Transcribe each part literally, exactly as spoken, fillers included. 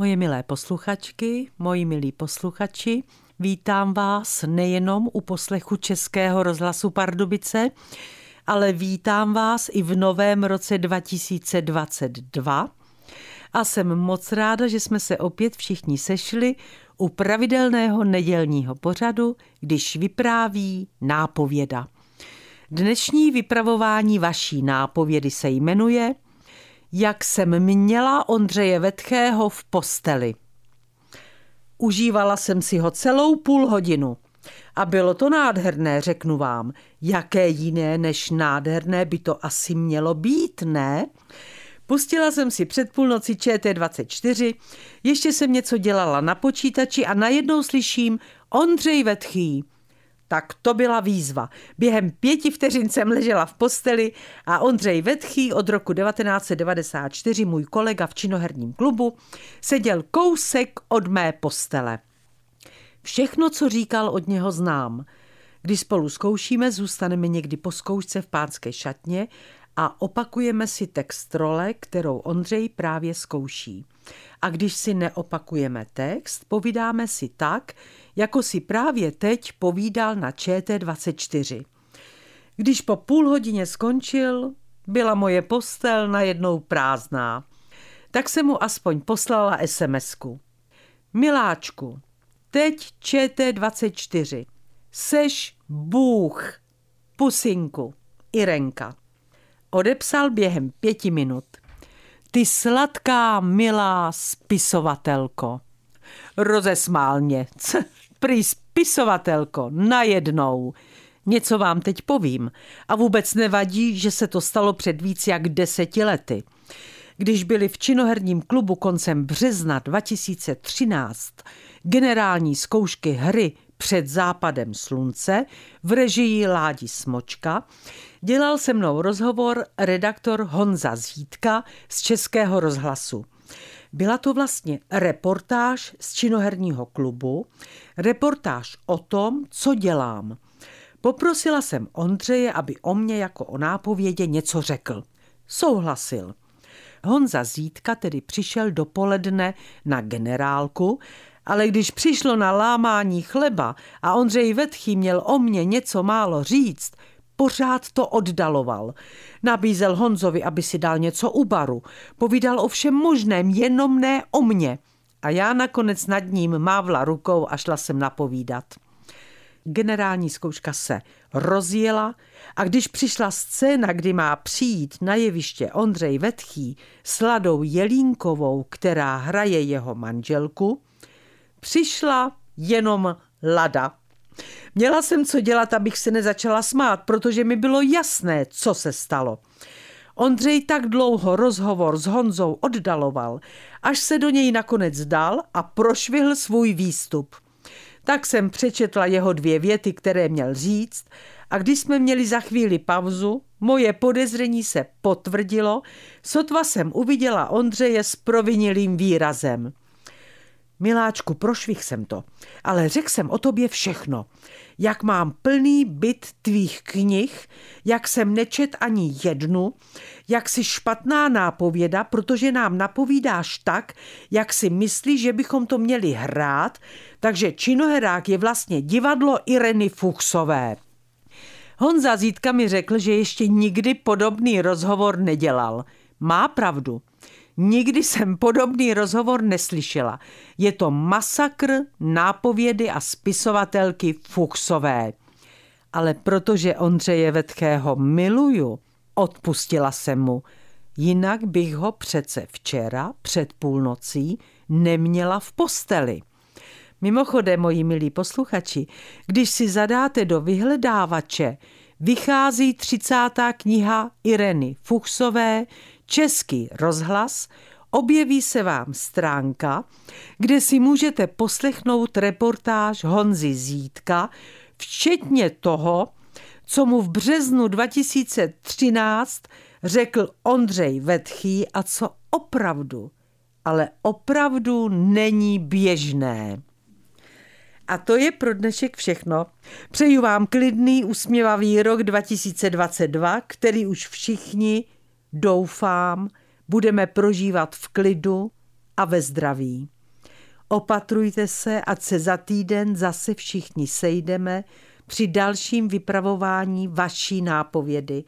Moje milé posluchačky, moji milí posluchači, vítám vás nejenom u poslechu Českého rozhlasu Pardubice, ale vítám vás i v novém roce dva tisíce dvacet dva a jsem moc ráda, že jsme se opět všichni sešli u pravidelného nedělního pořadu, když vypráví nápověda. Dnešní vypravování vaší nápovědy se jmenuje Jak jsem měla Ondřeje Vetchého v posteli. Užívala jsem si ho celou půl hodinu. A bylo to nádherné, řeknu vám. Jaké jiné než nádherné by to asi mělo být, ne? Pustila jsem si před půlnoci Č T dvacet čtyři, ještě jsem něco dělala na počítači a najednou slyším Ondřej Vetchý. Tak to byla výzva. Během pěti vteřin jsem ležela v posteli a Ondřej Vetchý od roku devatenáct set devadesát čtyři, můj kolega v činoherním klubu, seděl kousek od mé postele. Všechno, co říkal, od něho znám. Když spolu zkoušíme, zůstaneme někdy po zkoušce v pánské šatně a opakujeme si text role, kterou Ondřej právě zkouší. A když si neopakujeme text, povídáme si tak, jako si právě teď povídal na Č T dvacet čtyři. Když po půl hodině skončil, byla moje postel najednou prázdná. Tak jsem mu aspoň poslala es em esku. Miláčku, teď Č T dvacet čtyři. Seš bůh. Pusinku. Irenka. Odepsal během pěti minut. Ty sladká, milá spisovatelko. Rozesmál mě. C, prý spisovatelko, najednou. Něco vám teď povím. A vůbec nevadí, že se to stalo před víc jak deseti lety. Když byli v činoherním klubu koncem března dva tisíce třináct generální zkoušky hry Před západem slunce v režii Ládi Smočka, dělal se mnou rozhovor redaktor Honza Zítka z Českého rozhlasu. Byla to vlastně reportáž z činoherního klubu, reportáž o tom, co dělám. Poprosila jsem Ondřeje, aby o mě jako o nápovědě něco řekl. Souhlasil. Honza Zítka tedy přišel dopoledne na generálku, ale když přišlo na lámání chleba a Ondřej Vetchý měl o mně něco málo říct, pořád to oddaloval. Nabízel Honzovi, aby si dal něco u baru. Povídal o všem možném, jenom ne o mně. A já nakonec nad ním mávla rukou a šla jsem napovídat. Generální zkouška se rozjela a když přišla scéna, kdy má přijít na jeviště Ondřej Vetchý s Ladou Jelínkovou, která hraje jeho manželku, přišla jenom Lada. Měla jsem co dělat, abych se nezačala smát, protože mi bylo jasné, co se stalo. Ondřej tak dlouho rozhovor s Honzou oddaloval, až se do něj nakonec dal a prošvihl svůj výstup. Tak jsem přečetla jeho dvě věty, které měl říct, a když jsme měli za chvíli pauzu, moje podezření se potvrdilo, sotva jsem uviděla Ondřeje s provinilým výrazem. Miláčku, prošvihl jsem to, ale řekl jsem o tobě všechno. Jak mám plný byt tvých knih, jak jsem nečet ani jednu, jak jsi špatná nápověda, protože nám napovídáš tak, jak si myslíš, že bychom to měli hrát, takže činoherák je vlastně divadlo Ireny Fuchsové. Honza Zítka mi řekl, že ještě nikdy podobný rozhovor nedělal. Má pravdu. Nikdy jsem podobný rozhovor neslyšela. Je to masakr nápovědy a spisovatelky Fuchsové. Ale protože Ondřeje Vetchého miluju, odpustila jsem mu. Jinak bych ho přece včera před půlnocí neměla v posteli. Mimochodem, moji milí posluchači, když si zadáte do vyhledávače, vychází třicátá kniha Ireny Fuchsové Český rozhlas, objeví se vám stránka, kde si můžete poslechnout reportáž Honzy Zítka, včetně toho, co mu v březnu dva tisíce třináct řekl Ondřej Vetchý a co opravdu, ale opravdu není běžné. A to je pro dnešek všechno. Přeju vám klidný, usměvavý rok dva tisíce dvacet dva, který už všichni, doufám, budeme prožívat v klidu a ve zdraví. Opatrujte se, ať se za týden zase všichni sejdeme při dalším vypravování vaší nápovědy.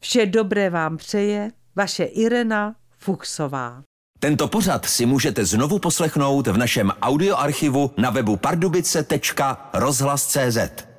Vše dobré vám přeje vaše Irena Fuchsová. Tento pořad si můžete znovu poslechnout v našem audioarchivu na webu pardubice tečka rozhlas tečka cé zet.